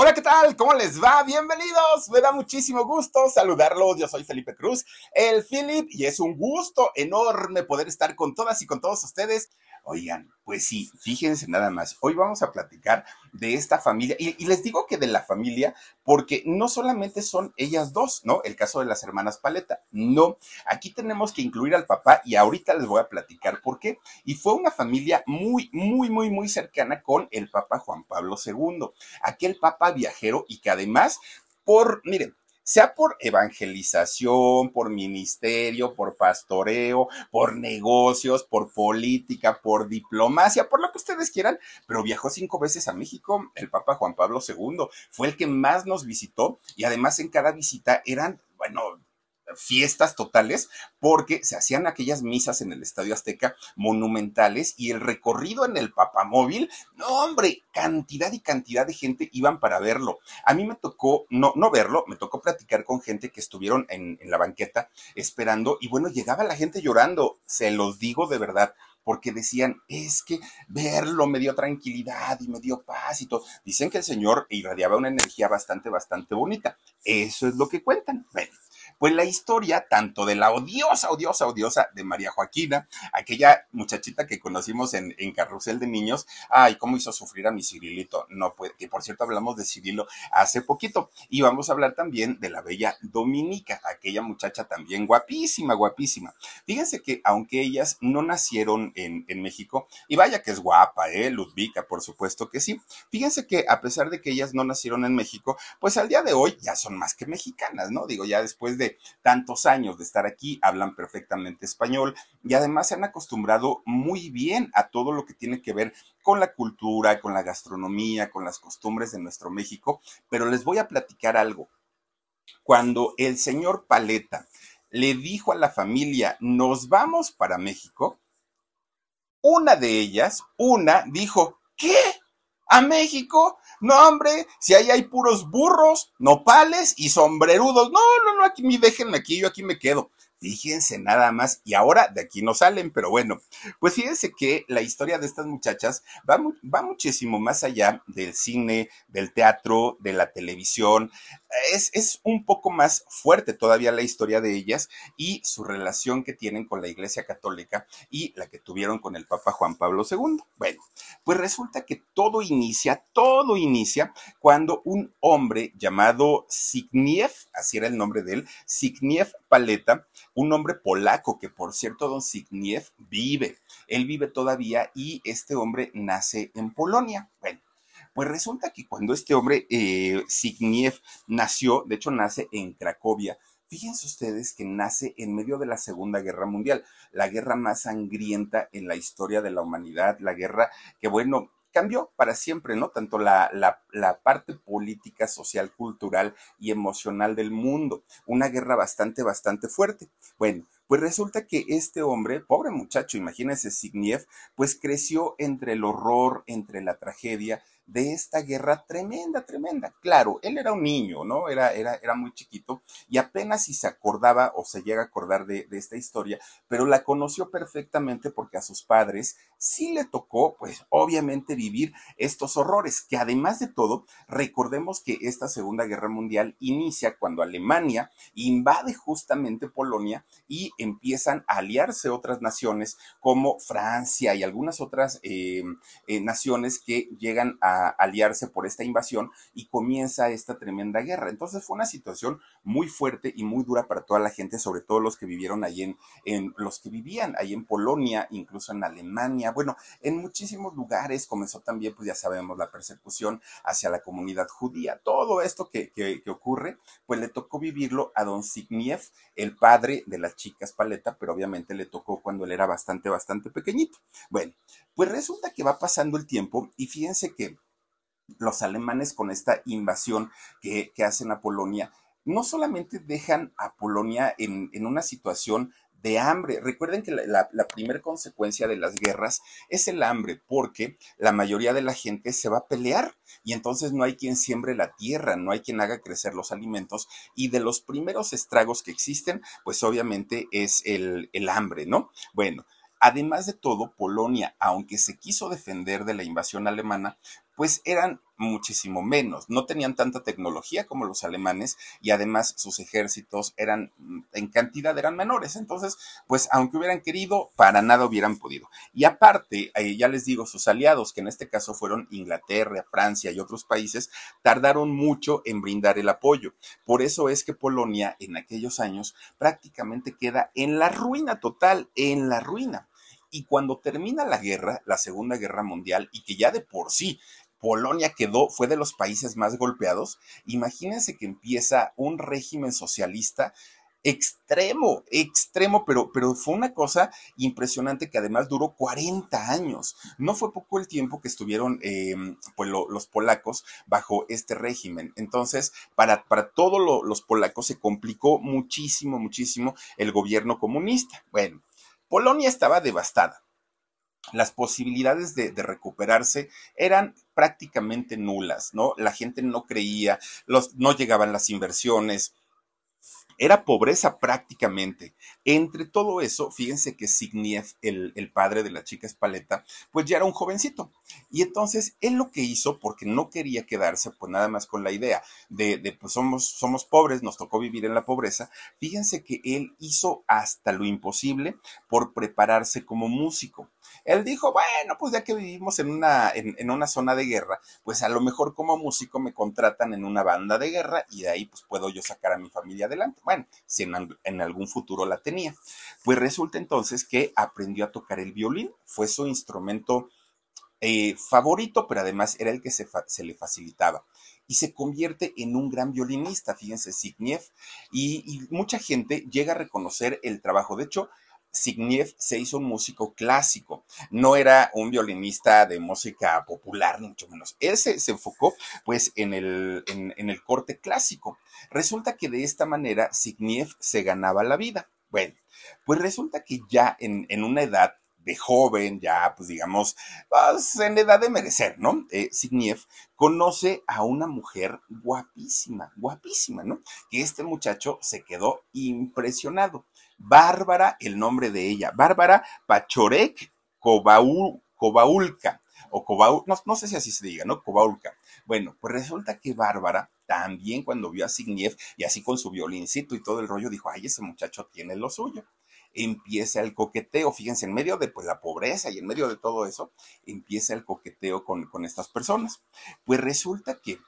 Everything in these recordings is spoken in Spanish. Hola, ¿qué tal? ¿Cómo les va? Bienvenidos. Me da muchísimo gusto saludarlos. Yo soy Felipe Cruz, el Philip, y es un gusto enorme poder estar con todas y con todos ustedes. Oigan, pues sí, fíjense nada más. Hoy vamos a platicar de esta familia, y les digo que de la familia, porque no solamente son ellas dos, ¿no? El caso de las hermanas Paleta, no. Aquí tenemos que incluir al papá, y ahorita les voy a platicar por qué. Y fue una familia muy, muy, muy, muy cercana con el Papa Juan Pablo II, aquel papa viajero, y que además, miren, sea por evangelización, por ministerio, por pastoreo, por negocios, por política, por diplomacia, por lo que ustedes quieran, pero viajó 5 veces a México el Papa Juan Pablo II. Fue el que más nos visitó, y además en cada visita eran, bueno, fiestas totales, porque se hacían aquellas misas en el Estadio Azteca monumentales, y el recorrido en el Papamóvil, no hombre, cantidad y cantidad de gente iban para verlo. A mí me tocó no verlo, me tocó platicar con gente que estuvieron en la banqueta esperando, y bueno, llegaba la gente llorando, se los digo de verdad, porque decían, es que verlo me dio tranquilidad y me dio paz y todo. Dicen que el señor irradiaba una energía bastante, bastante bonita. Eso es lo que cuentan. Bueno, pues la historia tanto de la odiosa de María Joaquina, aquella muchachita que conocimos en Carrusel de Niños, ay, cómo hizo sufrir a mi Cirilito, no puede, que por cierto hablamos de Cirilo hace poquito, y vamos a hablar también de la bella Dominika, aquella muchacha también guapísima, guapísima. Fíjense que aunque ellas no nacieron en México, y vaya que es guapa, Ludwika, por supuesto que sí, fíjense que a pesar de que ellas no nacieron en México, pues al día de hoy ya son más que mexicanas, ¿no? Digo, ya después de tantos años de estar aquí, hablan perfectamente español, y además se han acostumbrado muy bien a todo lo que tiene que ver con la cultura, con la gastronomía, con las costumbres de nuestro México. Pero les voy a platicar algo. Cuando el señor Paleta le dijo a la familia, nos vamos para México, una de ellas, dijo, ¿qué? ¿A México? No, hombre, si ahí hay puros burros, nopales y sombrerudos. No, aquí déjenme aquí, yo aquí me quedo. Fíjense nada más, y ahora de aquí no salen, pero bueno, pues fíjense que la historia de estas muchachas va muchísimo más allá del cine, del teatro, de la televisión. Es un poco más fuerte todavía la historia de ellas y su relación que tienen con la Iglesia Católica y la que tuvieron con el Papa Juan Pablo II. Bueno, pues resulta que todo inicia cuando un hombre llamado Zbigniew, así era el nombre de él, Zbigniew Paleta, un hombre polaco que, por cierto, don Zbigniew vive todavía, y este hombre nace en Polonia. Bueno, pues resulta que cuando este hombre, Zbigniew, nació, de hecho nace en Cracovia. Fíjense ustedes que nace en medio de la Segunda Guerra Mundial, la guerra más sangrienta en la historia de la humanidad, la guerra que, bueno, cambió para siempre, ¿no? Tanto la parte política, social, cultural y emocional del mundo. Una guerra bastante, bastante fuerte. Bueno, pues resulta que este hombre, pobre muchacho, imagínense, Zbigniew, pues creció entre el horror, entre la tragedia de esta guerra tremenda, tremenda. Claro, él era un niño, ¿no? Era muy chiquito, y apenas si se acordaba o se llega a acordar de esta historia, pero la conoció perfectamente porque a sus padres sí le tocó, pues, obviamente vivir estos horrores, que además de todo, recordemos que esta Segunda Guerra Mundial inicia cuando Alemania invade justamente Polonia y empiezan a aliarse otras naciones como Francia y algunas otras naciones que llegan a a aliarse por esta invasión y comienza esta tremenda guerra. Entonces fue una situación muy fuerte y muy dura para toda la gente, sobre todo los que vivieron ahí los que vivían ahí en Polonia, incluso en Alemania, bueno, en muchísimos lugares. Comenzó también, pues ya sabemos, la persecución hacia la comunidad judía. Todo esto que ocurre, pues le tocó vivirlo a don Zbigniew, el padre de las chicas Paleta, pero obviamente le tocó cuando él era bastante pequeñito. Bueno, pues resulta que va pasando el tiempo y fíjense que los alemanes, con esta invasión que hacen a Polonia, no solamente dejan a Polonia en una situación de hambre. Recuerden que la primera consecuencia de las guerras es el hambre, porque la mayoría de la gente se va a pelear y entonces no hay quien siembre la tierra, no hay quien haga crecer los alimentos, y de los primeros estragos que existen, pues obviamente es el hambre, ¿no? Bueno, además de todo, Polonia, aunque se quiso defender de la invasión alemana, pues eran muchísimo menos, no tenían tanta tecnología como los alemanes, y además sus ejércitos eran, en cantidad eran menores. Entonces, pues aunque hubieran querido, para nada hubieran podido. Y aparte, ya les digo, sus aliados, que en este caso fueron Inglaterra, Francia y otros países, tardaron mucho en brindar el apoyo. Por eso es que Polonia en aquellos años prácticamente queda en la ruina total, en la ruina. Y cuando termina la guerra, la Segunda Guerra Mundial, y que ya de por sí Polonia fue de los países más golpeados, imagínense que empieza un régimen socialista extremo, pero fue una cosa impresionante que además duró 40 años. No fue poco el tiempo que estuvieron pues los polacos bajo este régimen. Entonces, para todos los polacos se complicó muchísimo el gobierno comunista. Bueno, Polonia estaba devastada. Las posibilidades de recuperarse eran prácticamente nulas, ¿no? La gente no creía, no llegaban las inversiones, era pobreza prácticamente. Entre todo eso, fíjense que Zbigniew, el padre de la chica Paleta, pues ya era un jovencito. Y entonces él lo que hizo, porque no quería quedarse pues nada más con la idea de pues somos pobres, nos tocó vivir en la pobreza, fíjense que él hizo hasta lo imposible por prepararse como músico. Él dijo, bueno, pues ya que vivimos en una zona de guerra, pues a lo mejor como músico me contratan en una banda de guerra y de ahí pues puedo yo sacar a mi familia adelante. Bueno, si en algún futuro la tenía. Pues resulta entonces que aprendió a tocar el violín, fue su instrumento favorito, pero además era el que se le facilitaba. Y se convierte en un gran violinista, fíjense, Zbigniew, y mucha gente llega a reconocer el trabajo. De hecho, Zbigniew se hizo un músico clásico, no era un violinista de música popular, ni mucho menos. Él se enfocó pues en el corte clásico. Resulta que de esta manera Zbigniew se ganaba la vida. Bueno, pues resulta que ya en una edad de joven, ya pues digamos, en edad de merecer, ¿no? Zbigniew conoce a una mujer guapísima, ¿no? Que este muchacho se quedó impresionado. Bárbara, el nombre de ella, Bárbara Pachorek Kobaulka, o Kobaul, no sé si así se diga, ¿no? Kobaulka. Bueno, pues resulta que Bárbara también, cuando vio a Zbigniew y así con su violincito y todo el rollo, dijo, ay, ese muchacho tiene lo suyo. Empieza el coqueteo, fíjense, en medio de pues la pobreza y en medio de todo eso, empieza el coqueteo con estas personas. Pues resulta que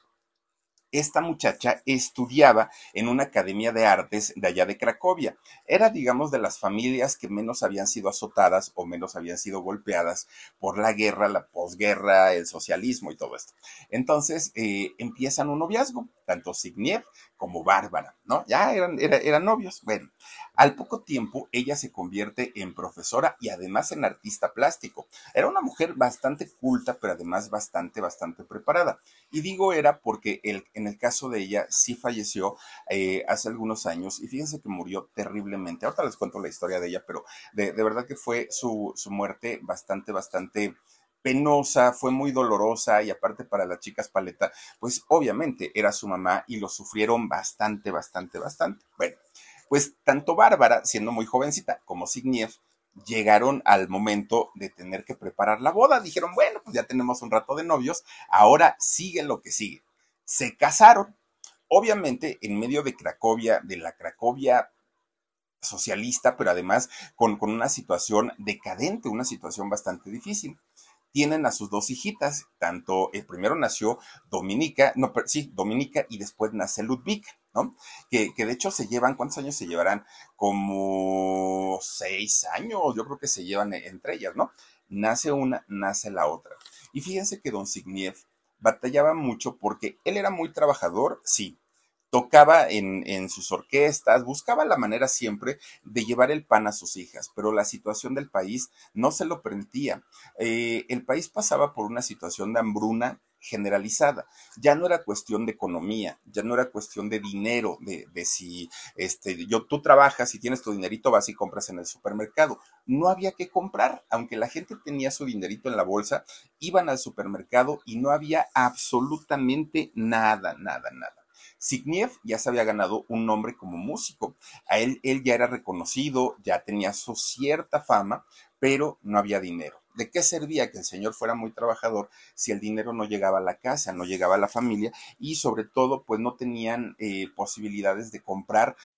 esta muchacha estudiaba en una academia de artes de allá de Cracovia. Era, digamos, de las familias que menos habían sido azotadas o menos habían sido golpeadas por la guerra, la posguerra, el socialismo y todo esto. Entonces empiezan un noviazgo, tanto Zbigniew como Bárbara, ¿no? Ya eran novios. Bueno, al poco tiempo ella se convierte en profesora y además en artista plástico. Era una mujer bastante culta, pero además bastante preparada. Y digo era porque en el caso de ella sí falleció hace algunos años, y fíjense que murió terriblemente. Ahorita les cuento la historia de ella, pero de verdad que fue su muerte bastante penosa, fue muy dolorosa, y aparte para las chicas Paleta, pues obviamente era su mamá y lo sufrieron bastante. Bueno, pues tanto Bárbara, siendo muy jovencita, como Zbigniew, llegaron al momento de tener que preparar la boda. Dijeron, bueno, pues ya tenemos un rato de novios, ahora sigue lo que sigue. Se casaron, obviamente en medio de Cracovia, de la Cracovia socialista, pero además con una situación decadente, una situación bastante difícil. tienen a sus dos hijitas, tanto primero nació Dominika, Dominika, y después nace Ludwika, ¿no? Que de hecho se llevan, ¿cuántos años se llevarán? Como 6 años, yo creo que se llevan entre ellas, ¿no? Nace una, nace la otra. Y fíjense que don Zbigniew batallaba mucho porque él era muy trabajador, sí, tocaba en sus orquestas, buscaba la manera siempre de llevar el pan a sus hijas, pero la situación del país no se lo permitía. El país pasaba por una situación de hambruna generalizada. Ya no era cuestión de economía, ya no era cuestión de dinero, de si tú trabajas y tienes tu dinerito, vas y compras en el supermercado. No había que comprar, aunque la gente tenía su dinerito en la bolsa, iban al supermercado y no había absolutamente nada. Zbigniew ya se había ganado un nombre como músico. A él ya era reconocido, ya tenía su cierta fama, pero no había dinero. ¿De qué servía que el señor fuera muy trabajador si el dinero no llegaba a la casa, no llegaba a la familia y sobre todo pues no tenían posibilidades de comprar?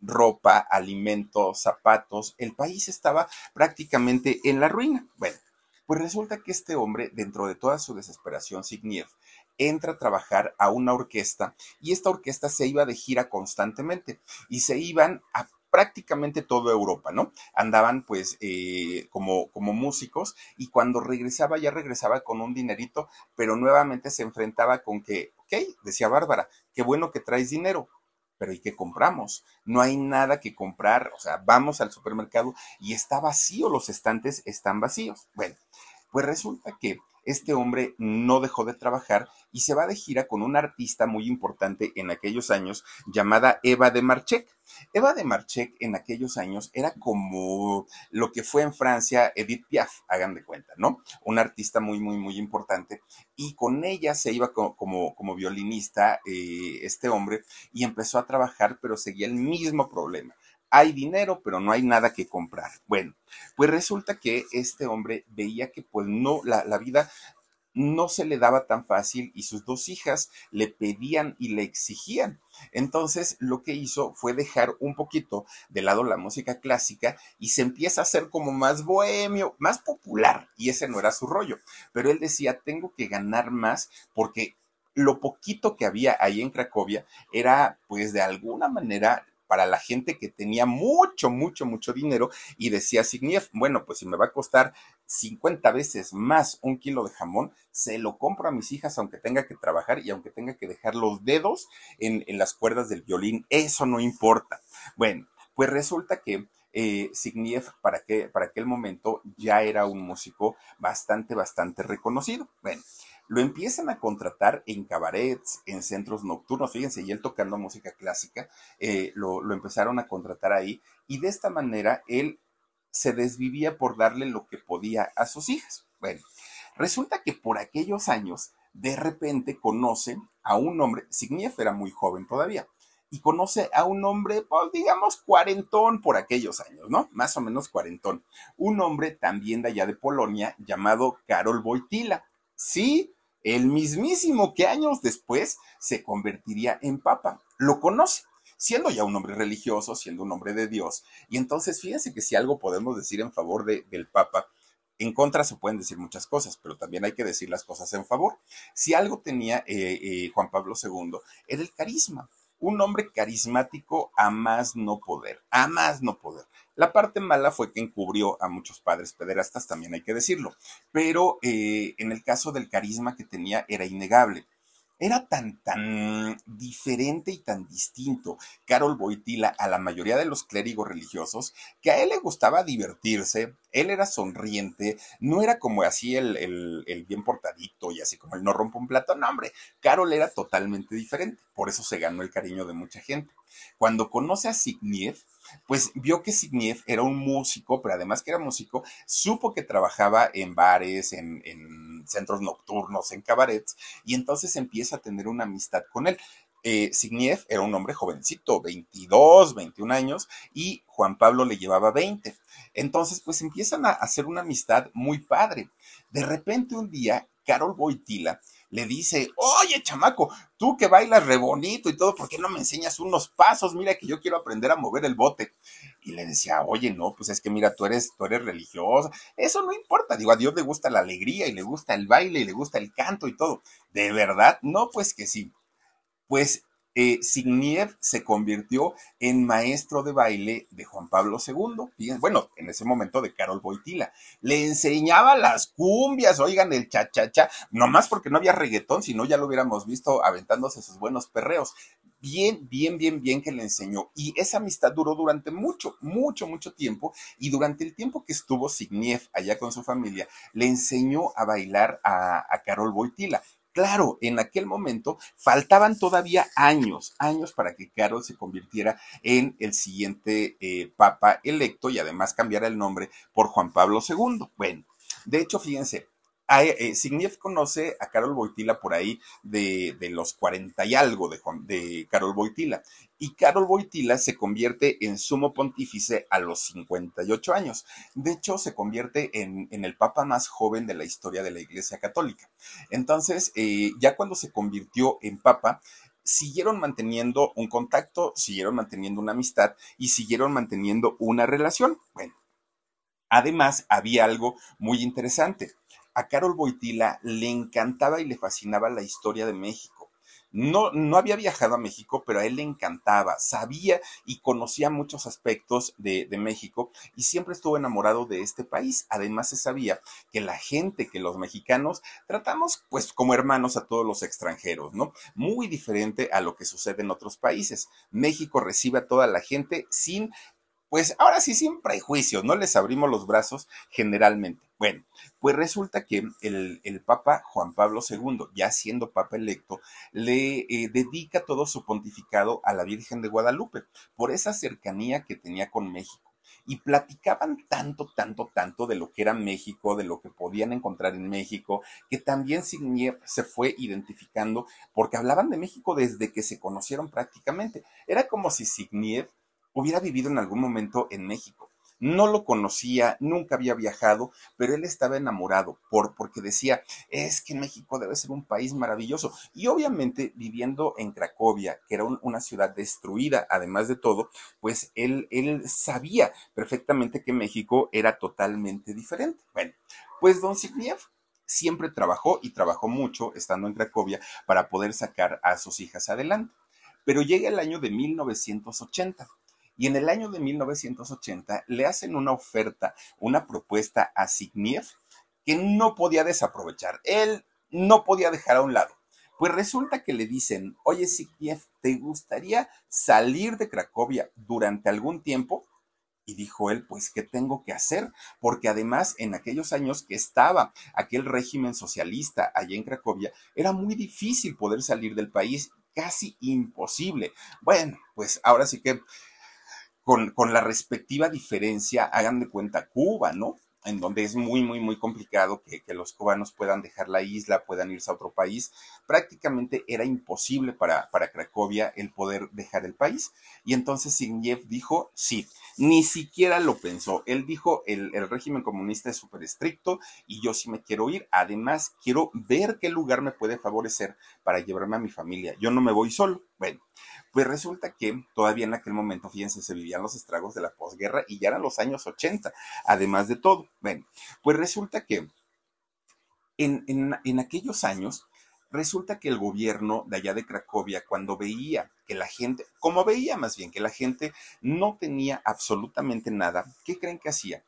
Ropa, alimentos, zapatos, el país estaba prácticamente en la ruina. Bueno, pues resulta que este hombre, dentro de toda su desesperación, Zbigniew, entra a trabajar a una orquesta y esta orquesta se iba de gira constantemente y se iban a prácticamente toda Europa, ¿no? Andaban pues como músicos y cuando regresaba ya regresaba con un dinerito, pero nuevamente se enfrentaba con que, ok, decía Bárbara, qué bueno que traes dinero, pero ¿y qué compramos? No hay nada que comprar, o sea, vamos al supermercado y está vacío, los estantes están vacíos. Bueno, pues resulta que este hombre no dejó de trabajar y se va de gira con una artista muy importante en aquellos años llamada Ewa Demarczyk. Ewa Demarczyk en aquellos años era como lo que fue en Francia Edith Piaf, hagan de cuenta, ¿no? Una artista muy, muy, muy importante y con ella se iba como violinista este hombre y empezó a trabajar, pero seguía el mismo problema. Hay dinero, pero no hay nada que comprar. Bueno, pues resulta que este hombre veía que pues no, la vida no se le daba tan fácil y sus dos hijas le pedían y le exigían. Entonces lo que hizo fue dejar un poquito de lado la música clásica y se empieza a hacer como más bohemio, más popular, y ese no era su rollo. Pero él decía, tengo que ganar más porque lo poquito que había ahí en Cracovia era pues de alguna manera para la gente que tenía mucho dinero, y decía Zbigniew, bueno, pues si me va a costar 50 veces más un kilo de jamón, se lo compro a mis hijas aunque tenga que trabajar y aunque tenga que dejar los dedos en las cuerdas del violín, eso no importa. Bueno, pues resulta que Zbigniew para aquel momento ya era un músico bastante reconocido. Bueno, lo empiezan a contratar en cabarets, en centros nocturnos, fíjense, y él tocando música clásica, lo empezaron a contratar ahí, y de esta manera él se desvivía por darle lo que podía a sus hijas. Bueno, resulta que por aquellos años, de repente conoce a un hombre, Zbigniew era muy joven todavía, y conoce a un hombre, pues digamos cuarentón por aquellos años, ¿no? Más o menos cuarentón. Un hombre también de allá de Polonia, llamado Karol Wojtyla. Sí, el mismísimo que años después se convertiría en papa. Lo conoce, siendo ya un hombre religioso, siendo un hombre de Dios. Y entonces fíjense que si algo podemos decir en favor del papa, en contra se pueden decir muchas cosas, pero también hay que decir las cosas en favor. Si algo tenía Juan Pablo II, era el carisma. Un hombre carismático a más no poder. La parte mala fue que encubrió a muchos padres pederastas, también hay que decirlo, pero en el caso del carisma que tenía era innegable. Era tan diferente y tan distinto Karol Wojtyla a la mayoría de los clérigos religiosos que a él le gustaba divertirse, él era sonriente, no era como así el bien portadito y así como el no rompe un plato, no hombre, Karol era totalmente diferente, por eso se ganó el cariño de mucha gente. Cuando conoce a Zbigniew, pues vio que Zbigniew era un músico, pero además que era músico, supo que trabajaba en bares, en centros nocturnos, en cabarets, y entonces empieza a tener una amistad con él. Zbigniew era un hombre jovencito, 22, 21 años, y Juan Pablo le llevaba 20. Entonces, pues empiezan a hacer una amistad muy padre. De repente un día, Karol Wojtyla le dice: oye, chamaco, tú que bailas re bonito y todo, ¿por qué no me enseñas unos pasos? Mira que yo quiero aprender a mover el bote. Y le decía: oye, no, pues es que mira, tú eres religiosa, eso no importa, digo, a Dios le gusta la alegría y le gusta el baile y le gusta el canto y todo. ¿De verdad? No, pues que sí. Pues Zbigniew se convirtió en maestro de baile de Juan Pablo II, bueno, en ese momento de Karol Wojtyla. Le enseñaba las cumbias, oigan, el cha-cha-cha, nomás porque no había reggaetón, si no ya lo hubiéramos visto aventándose sus buenos perreos. Bien que le enseñó. Y esa amistad duró durante mucho tiempo, y durante el tiempo que estuvo Zbigniew allá con su familia, le enseñó a bailar a Karol Wojtyla. Claro, en aquel momento faltaban todavía años para que Karol se convirtiera en el siguiente papa electo y además cambiara el nombre por Juan Pablo II. Bueno, de hecho, fíjense, Zbigniew conoce a Karol Wojtyla por ahí de los 40 y algo de Karol Wojtyla. Y Karol Wojtyla se convierte en sumo pontífice a los 58 años. De hecho, se convierte en el papa más joven de la historia de la Iglesia Católica. Entonces, ya cuando se convirtió en papa, siguieron manteniendo un contacto, siguieron manteniendo una amistad y siguieron manteniendo una relación. Bueno, además había algo muy interesante. A Karol Wojtyla le encantaba y le fascinaba la historia de México. No había viajado a México, pero a él le encantaba, sabía y conocía muchos aspectos de México y siempre estuvo enamorado de este país. Además, se sabía que la gente, que los mexicanos tratamos pues como hermanos a todos los extranjeros, ¿no? Muy diferente a lo que sucede en otros países. México recibe a toda la gente sin, pues ahora sí, sin prejuicios, no les abrimos los brazos generalmente. Bueno, pues resulta que el Papa Juan Pablo II, ya siendo Papa electo, le dedica todo su pontificado a la Virgen de Guadalupe, por esa cercanía que tenía con México. Y platicaban tanto de lo que era México, de lo que podían encontrar en México, que también Zbigniew se fue identificando, porque hablaban de México desde que se conocieron prácticamente. Era como si Zbigniew hubiera vivido en algún momento en México. No lo conocía, nunca había viajado, pero él estaba enamorado porque decía, es que México debe ser un país maravilloso. Y obviamente, viviendo en Cracovia, que era una ciudad destruida, además de todo, pues él sabía perfectamente que México era totalmente diferente. Bueno, pues don Zbigniew siempre trabajó y trabajó mucho estando en Cracovia para poder sacar a sus hijas adelante. Pero llega el año de 1980. Y en el año de 1980 le hacen una oferta, una propuesta a Zbigniew que no podía desaprovechar. Él no podía dejar a un lado. Pues resulta que le dicen, oye Zbigniew, ¿te gustaría salir de Cracovia durante algún tiempo? Y dijo él, pues, ¿qué tengo que hacer? Porque además, en aquellos años que estaba aquel régimen socialista allá en Cracovia, era muy difícil poder salir del país, casi imposible. Bueno, pues ahora sí que con la respectiva diferencia, hagan de cuenta Cuba, ¿no? En donde es muy complicado que los cubanos puedan dejar la isla, puedan irse a otro país. Prácticamente era imposible para Cracovia el poder dejar el país. Y entonces Zbigniew dijo, sí, ni siquiera lo pensó. Él dijo, el régimen comunista es súper estricto y yo sí me quiero ir. Además, quiero ver qué lugar me puede favorecer para llevarme a mi familia. Yo no me voy solo. Bueno, pues resulta que todavía en aquel momento, fíjense, se vivían los estragos de la posguerra y ya eran los años 80, además de todo. Bueno, pues resulta que en aquellos años, resulta que el gobierno de allá de Cracovia, cuando veía que la gente, como veía más bien que la gente no tenía absolutamente nada, ¿qué creen que hacía?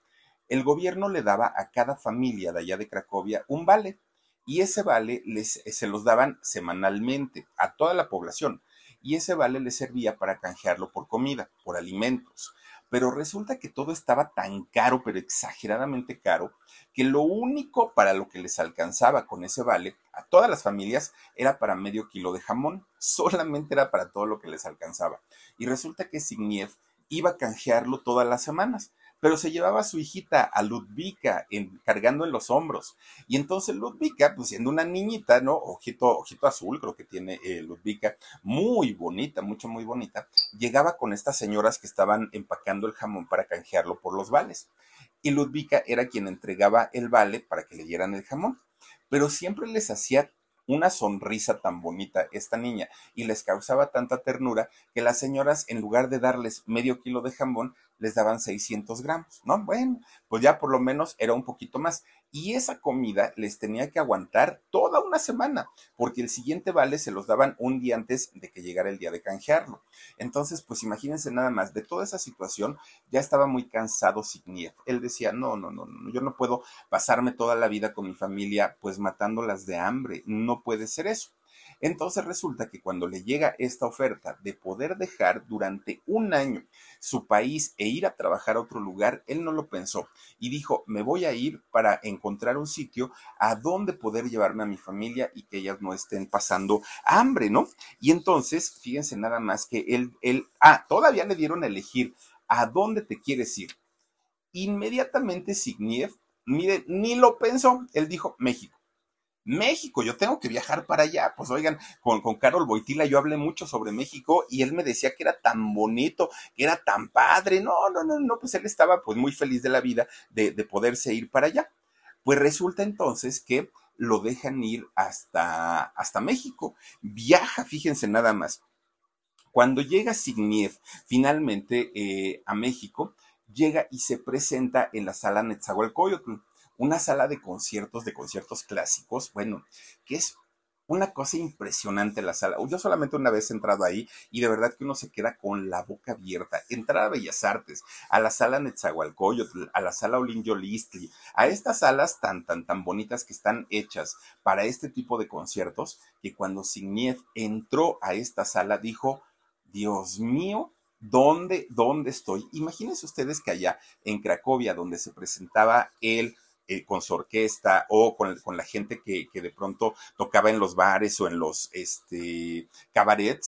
El gobierno le daba a cada familia de allá de Cracovia un vale, y ese vale se los daban semanalmente a toda la población. Y ese vale le servía para canjearlo por comida, por alimentos. Pero resulta que todo estaba tan caro, pero exageradamente caro, que lo único para lo que les alcanzaba con ese vale a todas las familias era para medio kilo de jamón. Solamente era para todo lo que les alcanzaba. Y resulta que Zbigniew iba a canjearlo todas las semanas, pero se llevaba a su hijita, a Ludwika, cargando en los hombros. Y entonces Ludwika, pues siendo una niñita, ¿no? Ojito azul, creo que tiene Ludwika, muy bonita, muy bonita, llegaba con estas señoras que estaban empacando el jamón para canjearlo por los vales. Y Ludwika era quien entregaba el vale para que le dieran el jamón. Pero siempre les hacía una sonrisa tan bonita esta niña y les causaba tanta ternura que las señoras, en lugar de darles medio kilo de jamón, les daban 600 gramos, ¿no? Bueno, pues ya por lo menos era un poquito más. Y esa comida les tenía que aguantar toda una semana, porque el siguiente vale se los daban un día antes de que llegara el día de canjearlo. Entonces, pues imagínense nada más, de toda esa situación ya estaba muy cansado Zbigniew. Él decía, no, yo no puedo pasarme toda la vida con mi familia, pues matándolas de hambre, no puede ser eso. Entonces resulta que cuando le llega esta oferta de poder dejar durante un año su país e ir a trabajar a otro lugar, él no lo pensó y dijo, me voy a ir para encontrar un sitio a donde poder llevarme a mi familia y que ellas no estén pasando hambre, ¿no? Y entonces, fíjense nada más que todavía le dieron a elegir a dónde te quieres ir. Inmediatamente Zbigniew, mire, ni lo pensó, él dijo México. México, yo tengo que viajar para allá. Pues oigan, con Karol Wojtyla yo hablé mucho sobre México y él me decía que era tan bonito, que era tan padre. No, pues él estaba pues muy feliz de la vida de poderse ir para allá. Pues resulta entonces que lo dejan ir hasta México. Viaja, fíjense nada más. Cuando llega Zbigniew finalmente a México, llega y se presenta en la Sala Nezahualcóyotl, una sala de conciertos clásicos, bueno, que es una cosa impresionante la sala. Yo solamente una vez he entrado ahí y de verdad que uno se queda con la boca abierta. Entrar a Bellas Artes, a la Sala Nezahualcóyotl, a la Sala Olin-Yolistli, a estas salas tan bonitas que están hechas para este tipo de conciertos, que cuando Zbigniew entró a esta sala dijo, Dios mío, ¿dónde estoy? Imagínense ustedes que allá en Cracovia, donde se presentaba él, con su orquesta o con la gente que de pronto tocaba en los bares o en los cabarets.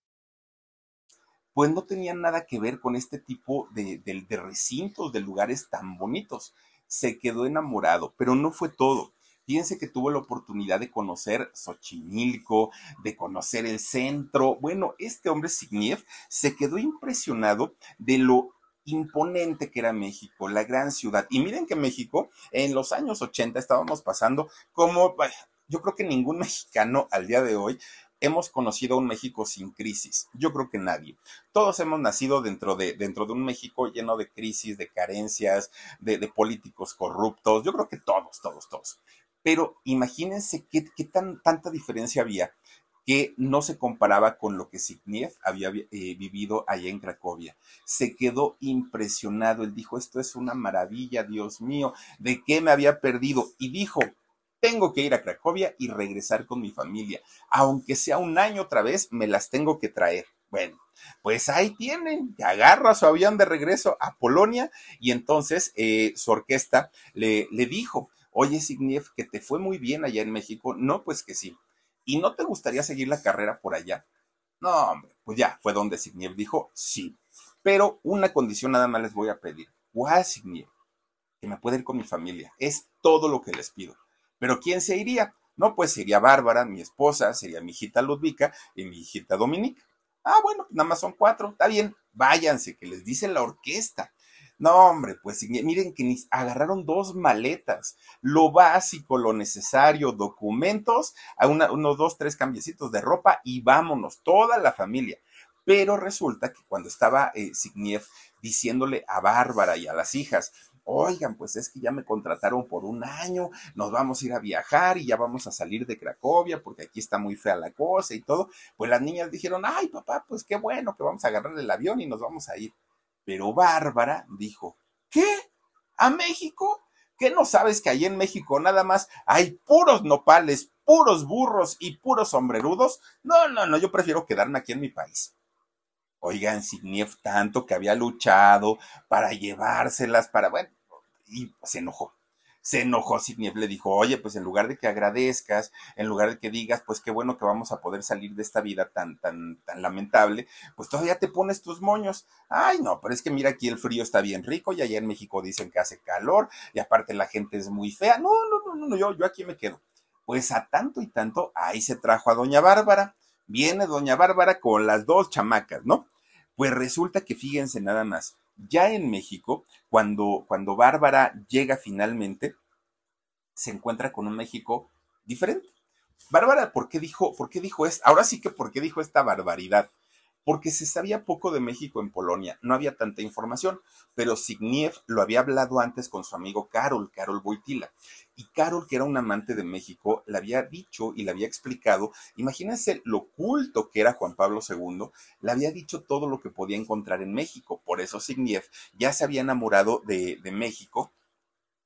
Pues no tenían nada que ver con este tipo de recintos, de lugares tan bonitos. Se quedó enamorado, pero no fue todo. Fíjense que tuvo la oportunidad de conocer Xochimilco, de conocer el centro. Bueno, este hombre, Zbigniew, se quedó impresionado de lo imponente que era México, la gran ciudad. Y miren que México, en los años 80, estábamos pasando como, yo creo que ningún mexicano al día de hoy, hemos conocido un México sin crisis. Yo creo que nadie. Todos hemos nacido dentro de un México lleno de crisis, de carencias, de políticos corruptos. Yo creo que todos. Pero imagínense qué tanta diferencia había que no se comparaba con lo que Zbigniew había vivido allá en Cracovia. Se quedó impresionado. Él dijo, esto es una maravilla, Dios mío, ¿de qué me había perdido? Y dijo, tengo que ir a Cracovia y regresar con mi familia. Aunque sea un año otra vez, me las tengo que traer. Bueno, pues ahí tienen. Agarra su avión de regreso a Polonia y entonces su orquesta le dijo, oye, Zbigniew, que te fue muy bien allá en México. No, pues que sí. ¿Y no te gustaría seguir la carrera por allá? No, hombre, pues ya, fue donde Zbigniew dijo, sí. Pero una condición nada más les voy a pedir. ¿Cuál, Zbigniew? Que me pueda ir con mi familia. Es todo lo que les pido. ¿Pero quién se iría? No, pues sería Bárbara, mi esposa, sería mi hijita Ludwika y mi hijita Dominika. Ah, bueno, nada más son 4, está bien, váyanse, que les dice la orquesta. No, hombre, pues miren que agarraron 2 maletas, lo básico, lo necesario, documentos, unos 2, 3 cambiecitos de ropa y vámonos, toda la familia. Pero resulta que cuando estaba Zbigniew diciéndole a Bárbara y a las hijas, oigan, pues es que ya me contrataron por un año, nos vamos a ir a viajar y ya vamos a salir de Cracovia porque aquí está muy fea la cosa y todo, pues las niñas dijeron, ay papá, pues qué bueno que vamos a agarrar el avión y nos vamos a ir. Pero Bárbara dijo, ¿qué? ¿A México? ¿Qué no sabes que ahí en México nada más hay puros nopales, puros burros y puros sombrerudos? No, no, no, yo prefiero quedarme aquí en mi país. Oigan, Zbigniew tanto que había luchado para llevárselas, para, bueno, y se enojó. Se enojó Zbigniew, le dijo, oye, pues en lugar de que agradezcas, en lugar de que digas, pues qué bueno que vamos a poder salir de esta vida tan lamentable, pues todavía te pones tus moños. Ay, no, pero es que mira, aquí el frío está bien rico y allá en México dicen que hace calor y aparte la gente es muy fea. No, no, no, no, yo aquí me quedo. Pues a tanto y tanto, ahí se trajo a doña Bárbara. Viene doña Bárbara con las dos chamacas, ¿no? Pues resulta que fíjense nada más. Ya en México, cuando Bárbara llega finalmente, se encuentra con un México diferente. Bárbara, ¿por qué dijo esto? Ahora sí que ¿por qué dijo esta barbaridad? Porque se sabía poco de México en Polonia, no había tanta información, pero Zbigniew lo había hablado antes con su amigo Karol Wojtyla, y Karol, que era un amante de México, le había dicho y le había explicado, imagínense lo culto que era Juan Pablo II, le había dicho todo lo que podía encontrar en México, por eso Zbigniew ya se había enamorado de México,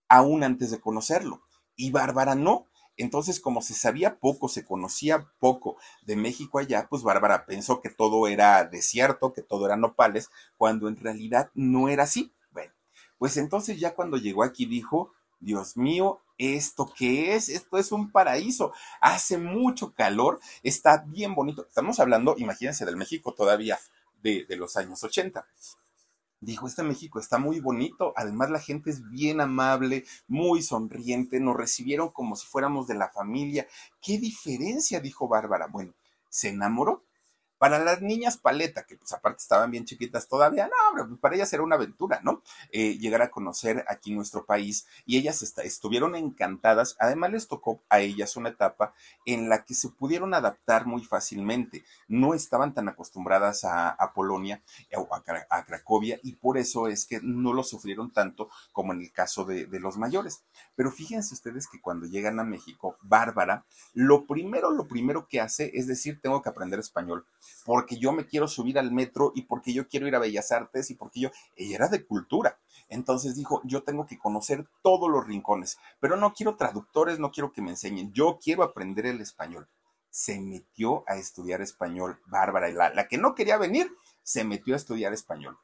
aún antes de conocerlo, y Bárbara no. Entonces, como se sabía poco, se conocía poco de México allá, pues Bárbara pensó que todo era desierto, que todo era nopales, cuando en realidad no era así. Bueno, pues entonces ya cuando llegó aquí dijo, Dios mío, ¿esto qué es? Esto es un paraíso, hace mucho calor, está bien bonito. Estamos hablando, imagínense, del México todavía de los años 80. Dijo, este México está muy bonito, además la gente es bien amable, muy sonriente, nos recibieron como si fuéramos de la familia. ¿Qué diferencia? Dijo Bárbara. Bueno, se enamoró. Para las niñas Paleta, que pues aparte estaban bien chiquitas todavía, no, hombre, pues para ellas era una aventura, ¿no? Llegar a conocer aquí nuestro país, y ellas estuvieron encantadas. Además les tocó a ellas una etapa en la que se pudieron adaptar muy fácilmente, no estaban tan acostumbradas a Polonia, a Cracovia, y por eso es que no lo sufrieron tanto como en el caso de los mayores. Pero fíjense ustedes que cuando llegan a México, Bárbara, lo primero que hace es decir, tengo que aprender español, porque yo me quiero subir al metro y porque yo quiero ir a Bellas Artes y porque ella era de cultura. Entonces dijo, yo tengo que conocer todos los rincones, pero no quiero traductores, no quiero que me enseñen, yo quiero aprender el español. Se metió a estudiar español, Bárbara, la que no quería venir, se metió a estudiar español.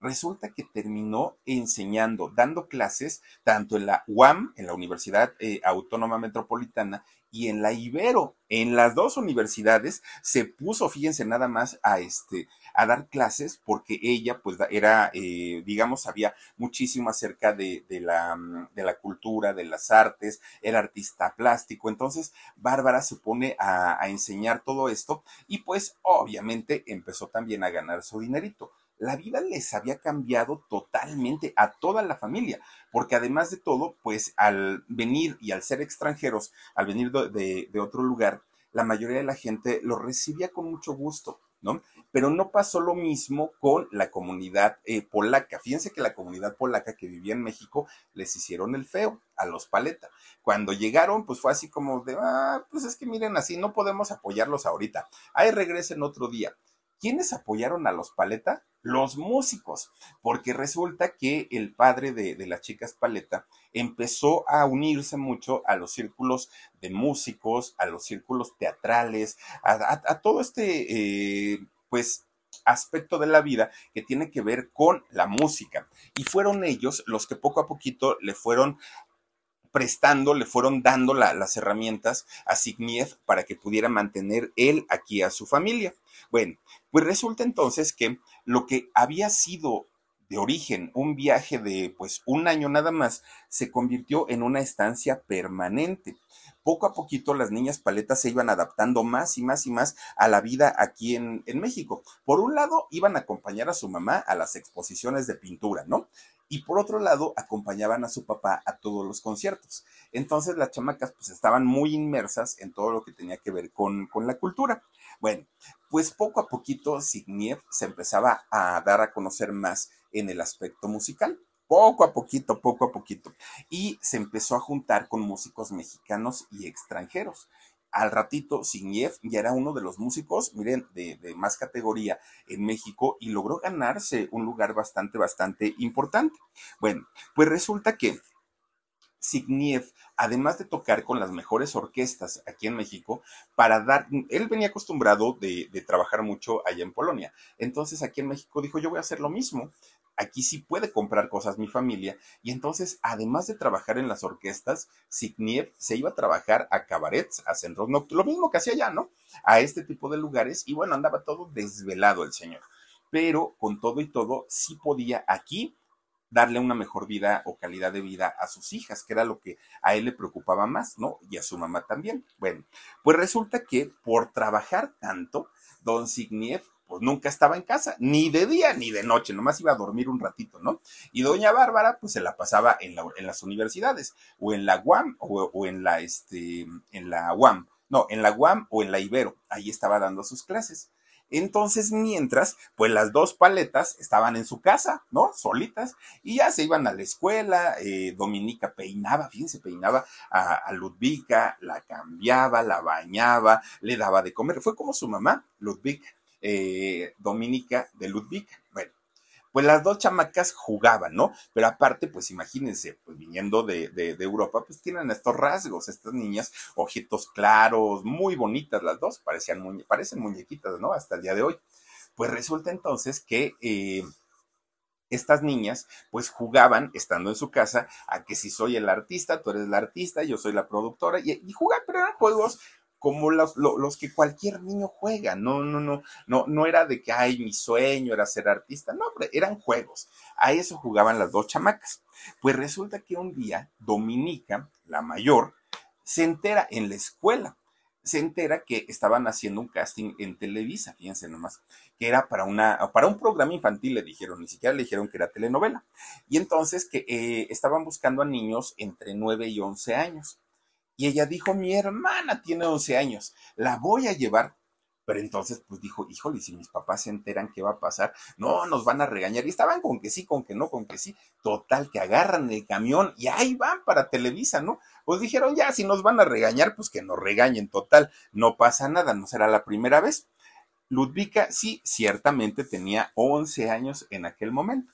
Resulta que terminó enseñando, dando clases, tanto en la UAM, en la Universidad Autónoma Metropolitana, y en la Ibero. En las dos universidades se puso, fíjense nada más, a dar clases, porque ella pues era, digamos, sabía muchísimo acerca de la cultura, de las artes, era artista plástico. Entonces Bárbara se pone a enseñar todo esto y pues obviamente empezó también a ganar su dinerito. La vida les había cambiado totalmente a toda la familia, porque además de todo, pues al venir y al ser extranjeros, al venir de otro lugar, la mayoría de la gente los recibía con mucho gusto, ¿no? Pero no pasó lo mismo con la comunidad polaca. Fíjense que la comunidad polaca que vivía en México les hicieron el feo a los Paleta. Cuando llegaron, pues fue así como de, pues es que miren así, no podemos apoyarlos ahorita. Ahí regresen otro día. ¿Quiénes apoyaron a los Paleta? Los músicos, porque resulta que el padre de las chicas Paleta empezó a unirse mucho a los círculos de músicos, a los círculos teatrales, a todo este pues aspecto de la vida que tiene que ver con la música. Y fueron ellos los que poco a poquito le fueron prestando, le fueron dando las herramientas a Zbigniew para que pudiera mantener él aquí a su familia. Bueno, pues resulta entonces que lo que había sido de origen un viaje de pues un año nada más, se convirtió en una estancia permanente. Poco a poquito las niñas Paletas se iban adaptando más y más y más a la vida aquí en México. Por un lado, iban a acompañar a su mamá a las exposiciones de pintura, ¿no? Y por otro lado, acompañaban a su papá a todos los conciertos. Entonces, las chamacas pues estaban muy inmersas en todo lo que tenía que ver con la cultura. Bueno, pues poco a poquito Zbigniew se empezaba a dar a conocer más en el aspecto musical. Poco a poquito. Y se empezó a juntar con músicos mexicanos y extranjeros. Al ratito, Zbigniew ya era uno de los músicos, miren, de más categoría en México, y logró ganarse un lugar bastante importante. Bueno, pues resulta que Zbigniew, además de tocar con las mejores orquestas aquí en México, él venía acostumbrado de trabajar mucho allá en Polonia. Entonces aquí en México dijo, yo voy a hacer lo mismo. Aquí sí puede comprar cosas mi familia. Y entonces, además de trabajar en las orquestas, Zbigniew se iba a trabajar a cabarets, a centros nocturnos, lo mismo que hacía allá, ¿no? A este tipo de lugares. Y bueno, andaba todo desvelado el señor. Pero con todo y todo, sí podía aquí darle una mejor vida o calidad de vida a sus hijas, que era lo que a él le preocupaba más, ¿no? Y a su mamá también. Bueno, pues resulta que por trabajar tanto, don Zbigniew pues nunca estaba en casa, ni de día ni de noche, nomás iba a dormir un ratito, ¿no? Y doña Bárbara pues se la pasaba en las universidades, o en la UAM, o en la UAM o en la Ibero, ahí estaba dando sus clases. Entonces, mientras, pues las dos paletas estaban en su casa, ¿no? Solitas, y ya se iban a la escuela. Dominika peinaba, fíjense, peinaba a Ludwika, la cambiaba, la bañaba, le daba de comer. Fue como su mamá, Ludwika, Dominika de Ludwika. Bueno, pues las dos chamacas jugaban, ¿no? Pero aparte, pues imagínense, pues viniendo de Europa, pues tienen estos rasgos, estas niñas, ojitos claros, muy bonitas las dos, parecen muñequitas, ¿no? Hasta el día de hoy. Pues resulta entonces que estas niñas, pues jugaban, estando en su casa, a que si soy el artista, tú eres la artista, yo soy la productora, y jugaban, pero eran juegos como los que cualquier niño juega. No era de que, ay, mi sueño era ser artista, no, hombre, eran juegos, a eso jugaban las dos chamacas. Pues resulta que un día Dominika, la mayor, se entera en la escuela, que estaban haciendo un casting en Televisa, fíjense nomás, que era para un programa infantil, le dijeron, ni siquiera le dijeron que era telenovela, y entonces que estaban buscando a niños entre 9 y 11 años, y ella dijo, mi hermana tiene 11 años, la voy a llevar. Pero entonces pues dijo, híjole, si mis papás se enteran, ¿qué va a pasar? No, nos van a regañar. Y estaban con que sí, con que no, con que sí. Total, que agarran el camión y ahí van para Televisa, ¿no? Pues dijeron, ya, si nos van a regañar, pues que nos regañen. Total, no pasa nada, no será la primera vez. Ludwika sí, ciertamente tenía 11 años en aquel momento.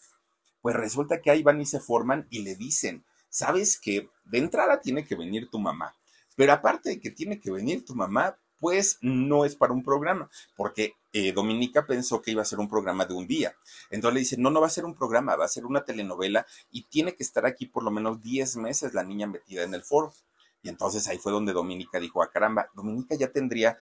Pues resulta que ahí van y se forman y le dicen, ¿sabes qué? De entrada tiene que venir tu mamá, pero aparte de que tiene que venir tu mamá, pues no es para un programa, porque Dominika pensó que iba a ser un programa de un día. Entonces le dice, no va a ser un programa, va a ser una telenovela y tiene que estar aquí por lo menos 10 meses la niña metida en el foro. Y entonces ahí fue donde Dominika dijo, ah, caramba, Dominika ya tendría...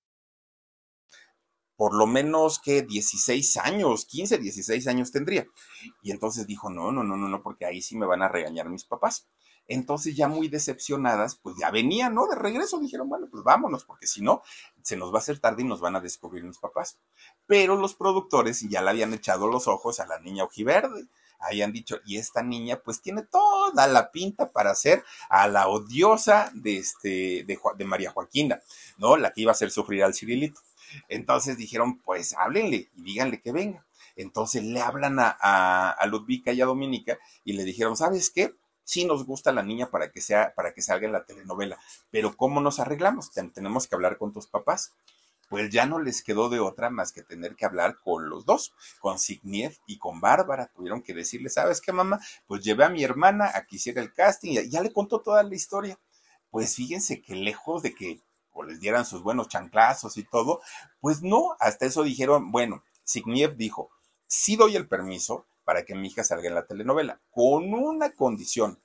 Por lo menos que 16 años, 15, 16 años tendría. Y entonces dijo, no, porque ahí sí me van a regañar mis papás. Entonces ya muy decepcionadas, pues ya venían, ¿no? De regreso dijeron, bueno, pues vámonos, porque si no, se nos va a hacer tarde y nos van a descubrir mis papás. Pero los productores ya le habían echado los ojos a la niña ojiverde. Habían dicho, y esta niña pues tiene toda la pinta para ser a la odiosa de María Joaquina, ¿no? La que iba a hacer sufrir al Cirilito. Entonces dijeron, pues háblenle y díganle que venga. Entonces le hablan a Ludwika y a Dominika y le dijeron, ¿sabes qué? Sí nos gusta la niña para que salga en la telenovela, pero ¿cómo nos arreglamos? Tenemos que hablar con tus papás. Pues ya no les quedó de otra más que tener que hablar con los dos, con Zbigniew y con Bárbara. Tuvieron que decirle, ¿sabes qué, mamá? Pues llevé a mi hermana a que hiciera el casting y ya le contó toda la historia. Pues fíjense que lejos de que o les dieran sus buenos chanclazos y todo, pues no, hasta eso dijeron, bueno, Zbigniew dijo, sí doy el permiso para que mi hija salga en la telenovela, con una condición: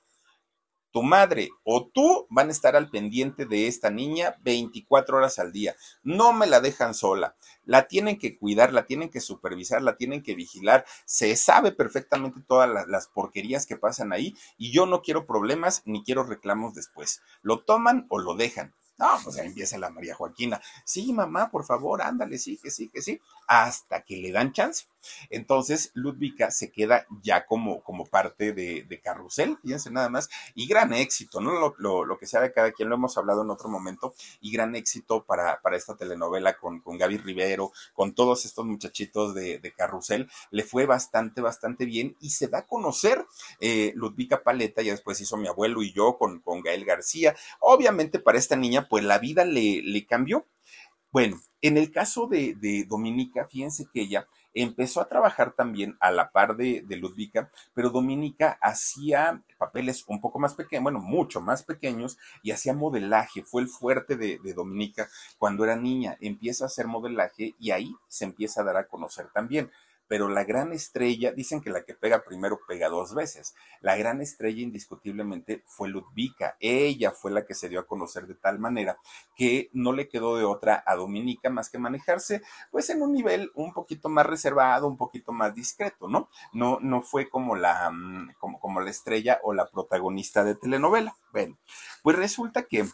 tu madre o tú van a estar al pendiente de esta niña 24 horas al día, no me la dejan sola, la tienen que cuidar, la tienen que supervisar, la tienen que vigilar, se sabe perfectamente todas las porquerías que pasan ahí y yo no quiero problemas ni quiero reclamos después, lo toman o lo dejan. No, pues ahí empieza la María Joaquina. Sí, mamá, por favor, ándale, sí, que sí, que sí. Hasta que le dan chance. Entonces, Ludwika se queda ya como parte de Carrusel, fíjense nada más, y gran éxito, ¿no? Lo que sea de cada quien, lo hemos hablado en otro momento, y gran éxito para esta telenovela con Gaby Rivero, con todos estos muchachitos de Carrusel. Le fue bastante, bastante bien, y se da a conocer Ludwika Paleta, ya después hizo Mi abuelo y yo con Gael García. Obviamente para esta niña, pues la vida le cambió. Bueno, en el caso de Dominika, fíjense que ella empezó a trabajar también a la par de Ludwika, pero Dominika hacía papeles un poco más pequeños, bueno, mucho más pequeños, y hacía modelaje. Fue el fuerte de Dominika cuando era niña. Empieza a hacer modelaje y ahí se empieza a dar a conocer también. Pero la gran estrella, dicen que la que pega primero pega dos veces, la gran estrella indiscutiblemente fue Ludwika. Ella fue la que se dio a conocer de tal manera que no le quedó de otra a Dominika más que manejarse pues en un nivel un poquito más reservado, un poquito más discreto, ¿no? No fue como la estrella o la protagonista de telenovela. Bueno, pues resulta que,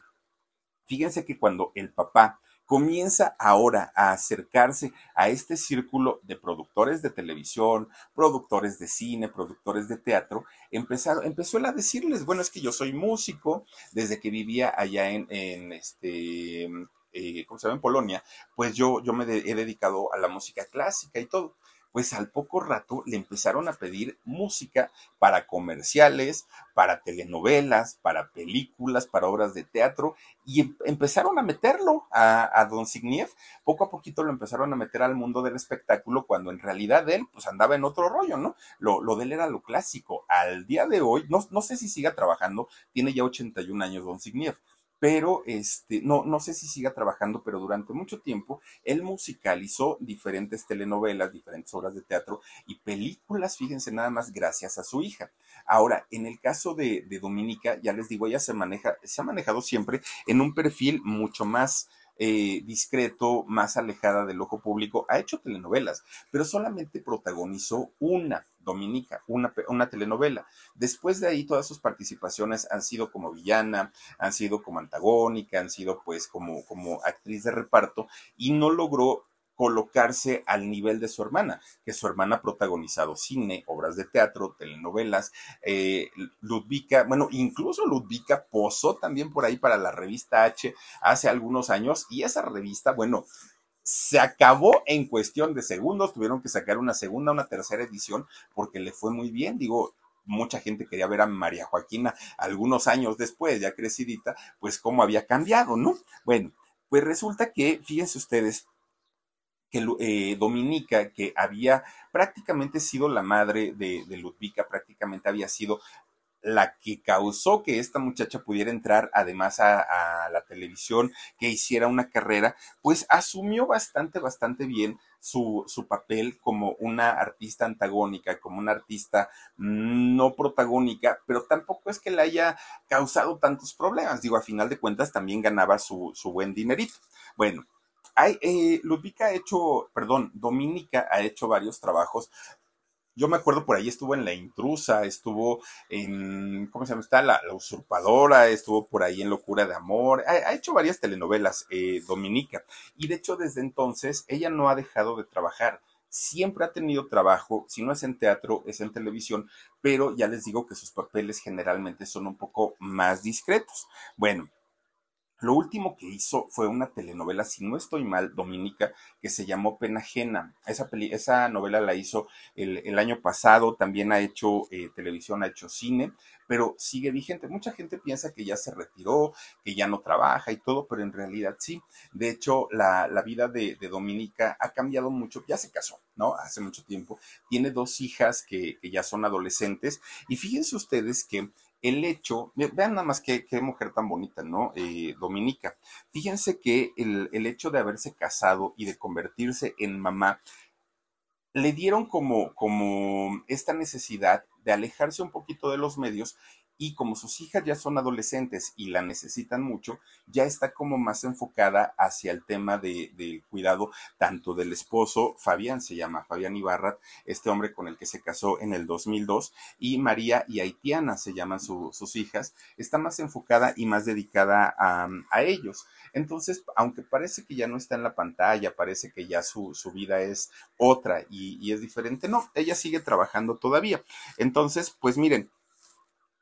fíjense que cuando el papá comienza ahora a acercarse a este círculo de productores de televisión, productores de cine, productores de teatro, empezó él a decirles, bueno, es que yo soy músico, desde que vivía allá en Polonia, pues yo me he dedicado a la música clásica y todo. Pues al poco rato le empezaron a pedir música para comerciales, para telenovelas, para películas, para obras de teatro, y empezaron a meterlo a don Zbigniew. Poco a poquito lo empezaron a meter al mundo del espectáculo, cuando en realidad él pues andaba en otro rollo, ¿no? Lo de él era lo clásico. Al día de hoy, no sé si siga trabajando, tiene ya 81 años don Zbigniew, pero no sé si siga trabajando, pero durante mucho tiempo él musicalizó diferentes telenovelas, diferentes obras de teatro y películas, fíjense nada más, gracias a su hija. Ahora, en el caso de Dominika, ya les digo, ella se ha manejado siempre en un perfil mucho más discreto, más alejada del ojo público. Ha hecho telenovelas, pero solamente protagonizó una telenovela. Después de ahí, todas sus participaciones han sido como villana, han sido como antagónica, han sido pues como actriz de reparto, y no logró colocarse al nivel de su hermana, que su hermana ha protagonizado cine, obras de teatro, telenovelas. Ludwika, bueno, incluso Ludwika posó también por ahí para la revista H hace algunos años, y esa revista, bueno, se acabó en cuestión de segundos. Tuvieron que sacar una segunda, una tercera edición, porque le fue muy bien. Digo, mucha gente quería ver a María Joaquina algunos años después, ya crecidita, pues cómo había cambiado, ¿no? Bueno, pues resulta que, fíjense ustedes, que Dominika, que había prácticamente sido la madre de Ludwika, prácticamente había sido la que causó que esta muchacha pudiera entrar además a la televisión, que hiciera una carrera, pues asumió bastante, bastante bien su papel como una artista antagónica, como una artista no protagónica, pero tampoco es que le haya causado tantos problemas. Digo, a final de cuentas también ganaba su buen dinerito. Bueno, Dominika ha hecho varios trabajos. Yo me acuerdo, por ahí estuvo en La Intrusa, estuvo en, ¿cómo se llama? Está la Usurpadora, estuvo por ahí en Locura de Amor. Ha hecho varias telenovelas, Dominika. Y de hecho, desde entonces, ella no ha dejado de trabajar. Siempre ha tenido trabajo, si no es en teatro, es en televisión, pero ya les digo que sus papeles generalmente son un poco más discretos. Bueno, lo último que hizo fue una telenovela, si no estoy mal, Dominika, que se llamó Pena Ajena. Esa novela la hizo el año pasado. También ha hecho televisión, ha hecho cine, pero sigue vigente. Mucha gente piensa que ya se retiró, que ya no trabaja y todo, pero en realidad sí. De hecho, la vida de Dominika ha cambiado mucho. Ya se casó, ¿no? Hace mucho tiempo. Tiene dos hijas que ya son adolescentes. Y fíjense ustedes que el hecho, vean nada más qué mujer tan bonita, ¿no? Dominika. Fíjense que el hecho de haberse casado y de convertirse en mamá le dieron como esta necesidad de alejarse un poquito de los medios y como sus hijas ya son adolescentes y la necesitan mucho, ya está como más enfocada hacia el tema del cuidado tanto del esposo, Fabián se llama, Fabián Ibarra, este hombre con el que se casó en el 2002, y María y Haitiana se llaman sus hijas, está más enfocada y más dedicada a ellos. Entonces, aunque parece que ya no está en la pantalla, parece que ya su vida es otra y es diferente, no, ella sigue trabajando todavía. Entonces, pues miren,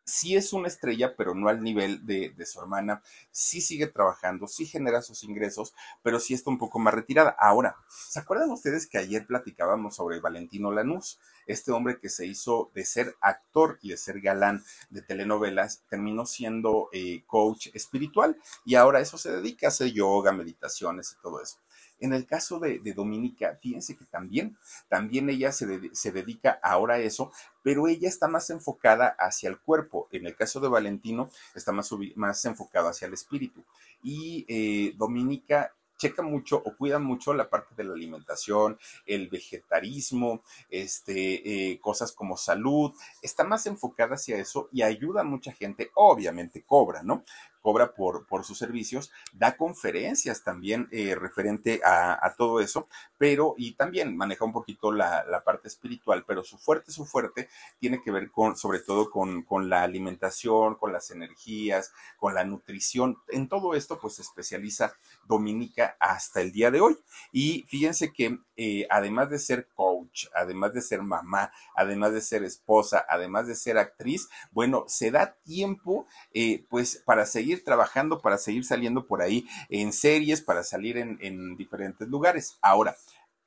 sí es una estrella, pero no al nivel de su hermana, sí sigue trabajando, sí genera sus ingresos, pero sí está un poco más retirada. Ahora, ¿se acuerdan ustedes que ayer platicábamos sobre Valentino Lanús? Este hombre que se hizo de ser actor y de ser galán de telenovelas, terminó siendo coach espiritual y ahora eso se dedica a hacer yoga, meditaciones y todo eso. En el caso de Dominika, fíjense que también ella se dedica ahora a eso, pero ella está más enfocada hacia el cuerpo. En el caso de Valentino, está más enfocado hacia el espíritu. Y Dominika checa mucho o cuida mucho la parte de la alimentación, el vegetarismo, cosas como salud, está más enfocada hacia eso y ayuda a mucha gente, obviamente cobra, ¿no? Cobra por sus servicios, da conferencias también referente a todo eso, pero y también maneja un poquito la parte espiritual, pero su fuerte tiene que ver sobre todo con la alimentación, con las energías, con la nutrición. En todo esto pues se especializa Dominika hasta el día de hoy. Y fíjense que además de ser coach, además de ser mamá, además de ser esposa, además de ser actriz, bueno, se da tiempo pues para seguir trabajando, para seguir saliendo por ahí en series, para salir en diferentes lugares. Ahora,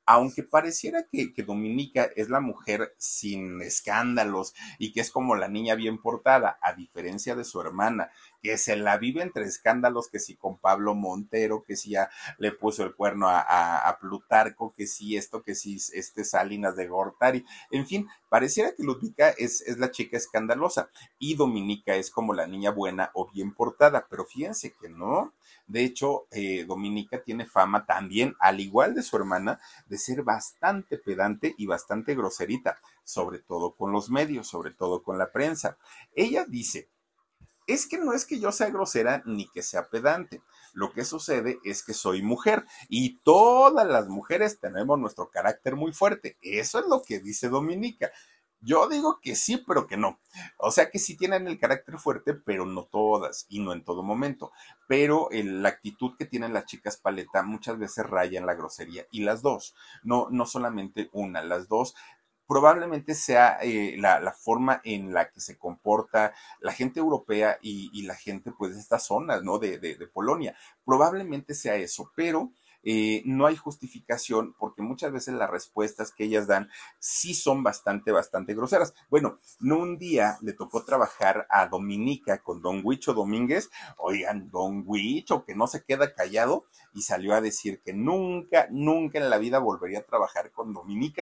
aunque pareciera que Dominika es la mujer sin escándalos y que es como la niña bien portada, a diferencia de su hermana, que se la vive entre escándalos, que si con Pablo Montero, que si ya le puso el cuerno a Plutarco, que si esto, que si Salinas de Gortari, en fin, pareciera que Ludwika es la chica escandalosa y Dominika es como la niña buena o bien portada, pero fíjense que no. De hecho, Dominika tiene fama también, al igual de su hermana, de ser bastante pedante y bastante groserita, sobre todo con los medios, sobre todo con la prensa. Ella dice: es que no es que yo sea grosera ni que sea pedante, lo que sucede es que soy mujer y todas las mujeres tenemos nuestro carácter muy fuerte, eso es lo que dice Dominika. Yo digo que sí, pero que no. O sea que sí tienen el carácter fuerte, pero no todas y no en todo momento. Pero la actitud que tienen las chicas paleta muchas veces raya en la grosería. Y las dos, no solamente una, las dos. Probablemente sea la forma en la que se comporta la gente europea y la gente pues de estas zonas, ¿no? De Polonia. Probablemente sea eso, pero no hay justificación porque muchas veces las respuestas que ellas dan sí son bastante groseras. Bueno, no un día le tocó trabajar a Dominika con Don Huicho Domínguez, oigan, Don Huicho que no se queda callado y salió a decir que nunca en la vida volvería a trabajar con Dominika.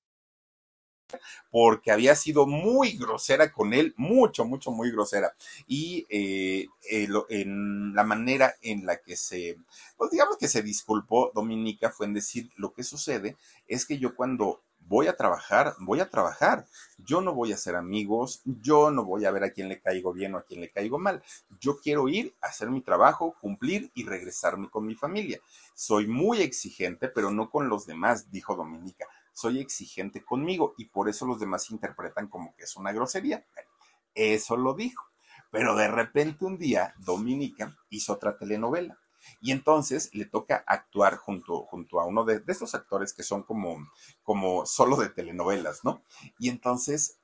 Porque había sido muy grosera con él, muy grosera, y en la manera en la que pues digamos que se disculpó Dominika fue en decir: lo que sucede es que yo cuando voy a trabajar, yo no voy a hacer amigos, yo no voy a ver a quién le caigo bien o a quién le caigo mal, yo quiero ir a hacer mi trabajo, cumplir y regresarme con mi familia, soy muy exigente pero no con los demás, dijo Dominika. Soy exigente conmigo y por eso los demás interpretan como que es una grosería. Bueno, eso lo dijo. Pero de repente un día Dominika hizo otra telenovela y entonces le toca actuar junto a uno de estos actores que son como solo de telenovelas, ¿no? Y entonces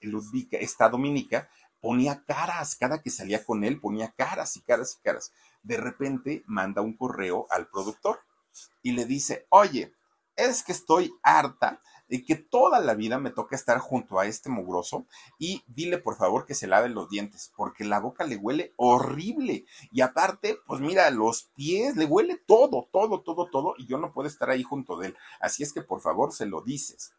Dominika ponía caras, cada que salía con él ponía caras. De repente manda un correo al productor y le dice: oye, es que estoy harta de que toda la vida me toca estar junto a este mugroso y dile por favor que se lave los dientes, porque la boca le huele horrible y aparte, pues mira, los pies, le huele todo y yo no puedo estar ahí junto de él, así es que por favor se lo dices.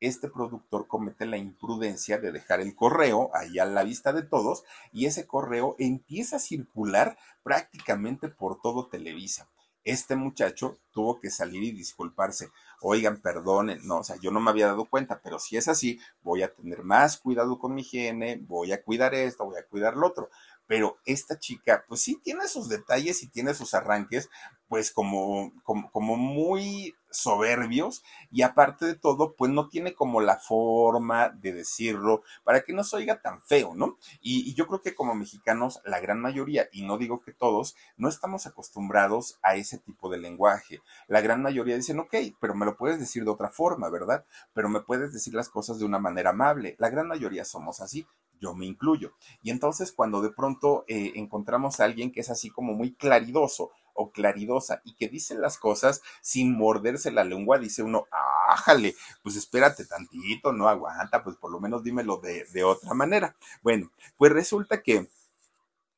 Este productor comete la imprudencia de dejar el correo ahí a la vista de todos y ese correo empieza a circular prácticamente por todo Televisa. Este muchacho tuvo que salir y disculparse. Oigan, perdonen, no, o sea, yo no me había dado cuenta, pero si es así, voy a tener más cuidado con mi higiene, voy a cuidar esto, voy a cuidar lo otro. Pero esta chica, pues sí tiene sus detalles y tiene sus arranques, pues como muy soberbios, y aparte de todo, pues no tiene como la forma de decirlo para que no se oiga tan feo, ¿no? Y yo creo que como mexicanos, la gran mayoría, y no digo que todos, no estamos acostumbrados a ese tipo de lenguaje. La gran mayoría dicen, ok, pero me lo puedes decir de otra forma, ¿verdad? Pero me puedes decir las cosas de una manera amable. La gran mayoría somos así. Yo me incluyo. Y entonces cuando de pronto encontramos a alguien que es así como muy claridoso o claridosa y que dice las cosas sin morderse la lengua, dice uno, ájale, pues espérate tantito, no aguanta, pues por lo menos dímelo de otra manera. Bueno, pues resulta que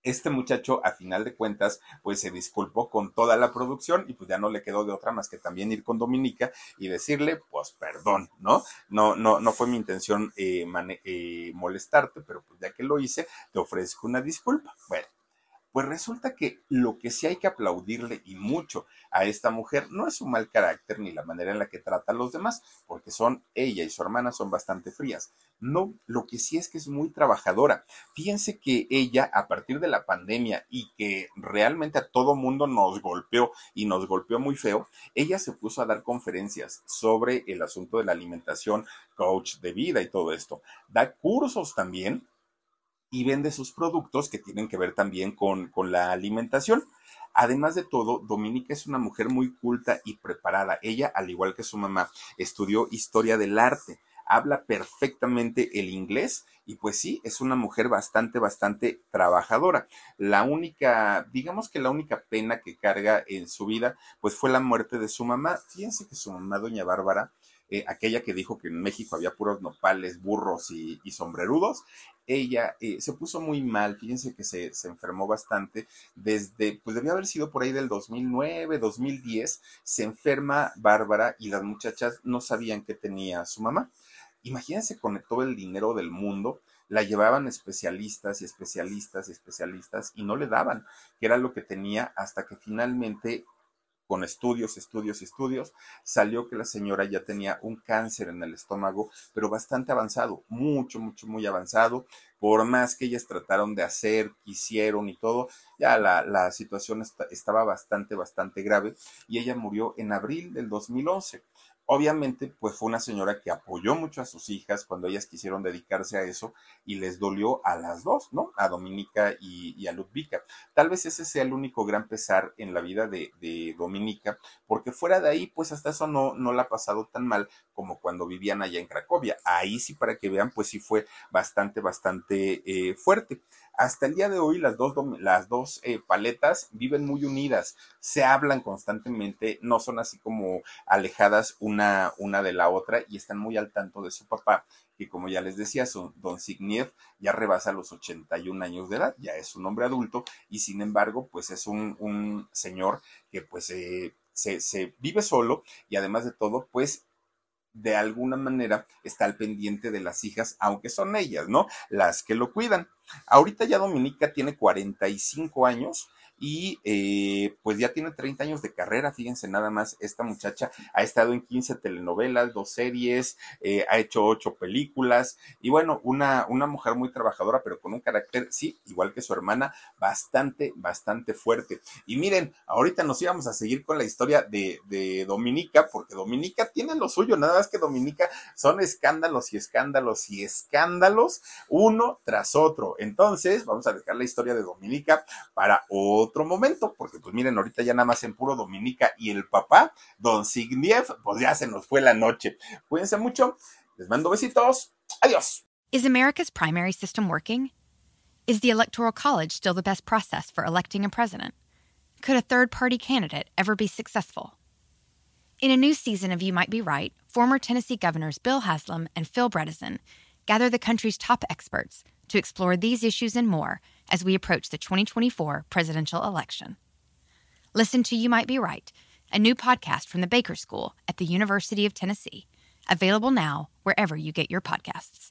este muchacho, a final de cuentas, pues se disculpó con toda la producción y pues ya no le quedó de otra más que también ir con Dominika y decirle, pues perdón, ¿no? No fue mi intención molestarte, pero pues ya que lo hice, te ofrezco una disculpa. Bueno, pues resulta que lo que sí hay que aplaudirle y mucho a esta mujer no es su mal carácter ni la manera en la que trata a los demás, porque ella y su hermana son bastante frías. No, lo que sí es que es muy trabajadora. Fíjense que ella, a partir de la pandemia y que realmente a todo mundo nos golpeó y nos golpeó muy feo, ella se puso a dar conferencias sobre el asunto de la alimentación, coach de vida y todo esto. Da cursos también y vende sus productos que tienen que ver también con la alimentación. Además de todo, Dominika es una mujer muy culta y preparada. Ella, al igual que su mamá, estudió historia del arte. Habla perfectamente el inglés y pues sí, es una mujer bastante trabajadora. La única pena que carga en su vida, pues fue la muerte de su mamá. Fíjense que su mamá, doña Bárbara, aquella que dijo que en México había puros nopales, burros y sombrerudos, ella se puso muy mal. Fíjense que se enfermó bastante desde, pues debía haber sido por ahí del 2009, 2010, se enferma Bárbara y las muchachas no sabían qué tenía su mamá. Imagínense con todo el dinero del mundo, la llevaban especialistas y no le daban, que era lo que tenía hasta que finalmente con estudios, salió que la señora ya tenía un cáncer en el estómago, pero bastante avanzado, muy avanzado. Por más que ellas trataron de hacer, quisieron y todo, ya la situación estaba bastante grave y ella murió en abril del 2011. Obviamente, pues fue una señora que apoyó mucho a sus hijas cuando ellas quisieron dedicarse a eso y les dolió a las dos, ¿no? A Dominika y a Ludwika. Tal vez ese sea el único gran pesar en la vida de Dominika, porque fuera de ahí, pues hasta eso no la ha pasado tan mal como cuando vivían allá en Cracovia. Ahí sí, para que vean, pues sí fue bastante fuerte. Hasta el día de hoy las dos paletas viven muy unidas, se hablan constantemente, no son así como alejadas una de la otra y están muy al tanto de su papá, que como ya les decía, don Zbigniew ya rebasa los 81 años de edad, ya es un hombre adulto y sin embargo pues es un señor que pues se vive solo y además de todo pues de alguna manera está al pendiente de las hijas, aunque son ellas, ¿no?, las que lo cuidan. Ahorita ya Dominika tiene 45 años y pues ya tiene 30 años de carrera. Fíjense nada más, esta muchacha ha estado en 15 telenovelas, 2 series, ha hecho 8 películas y bueno, una mujer muy trabajadora, pero con un carácter, sí, igual que su hermana, bastante fuerte. Y miren, ahorita nos íbamos a seguir con la historia de Dominika, porque Dominika tiene lo suyo, nada más que Dominika son escándalos, uno tras otro. Entonces, vamos a dejar la historia de Dominika para otro momento, porque pues miren, ahorita ya nada más en puro Dominika y el papá, don Zbigniew, pues ya se nos fue la noche. Cuídense mucho, les mando besitos, adiós. Is America's primary system working? Is the Electoral College still the best process for electing a president? Could a third-party candidate ever be successful? In a new season of You Might Be Right, former Tennessee governors Bill Haslam and Phil Bredesen gather the country's top experts to explore these issues and more as we approach the 2024 presidential election. Listen to You Might Be Right, a new podcast from the Baker School at the University of Tennessee, available now wherever you get your podcasts.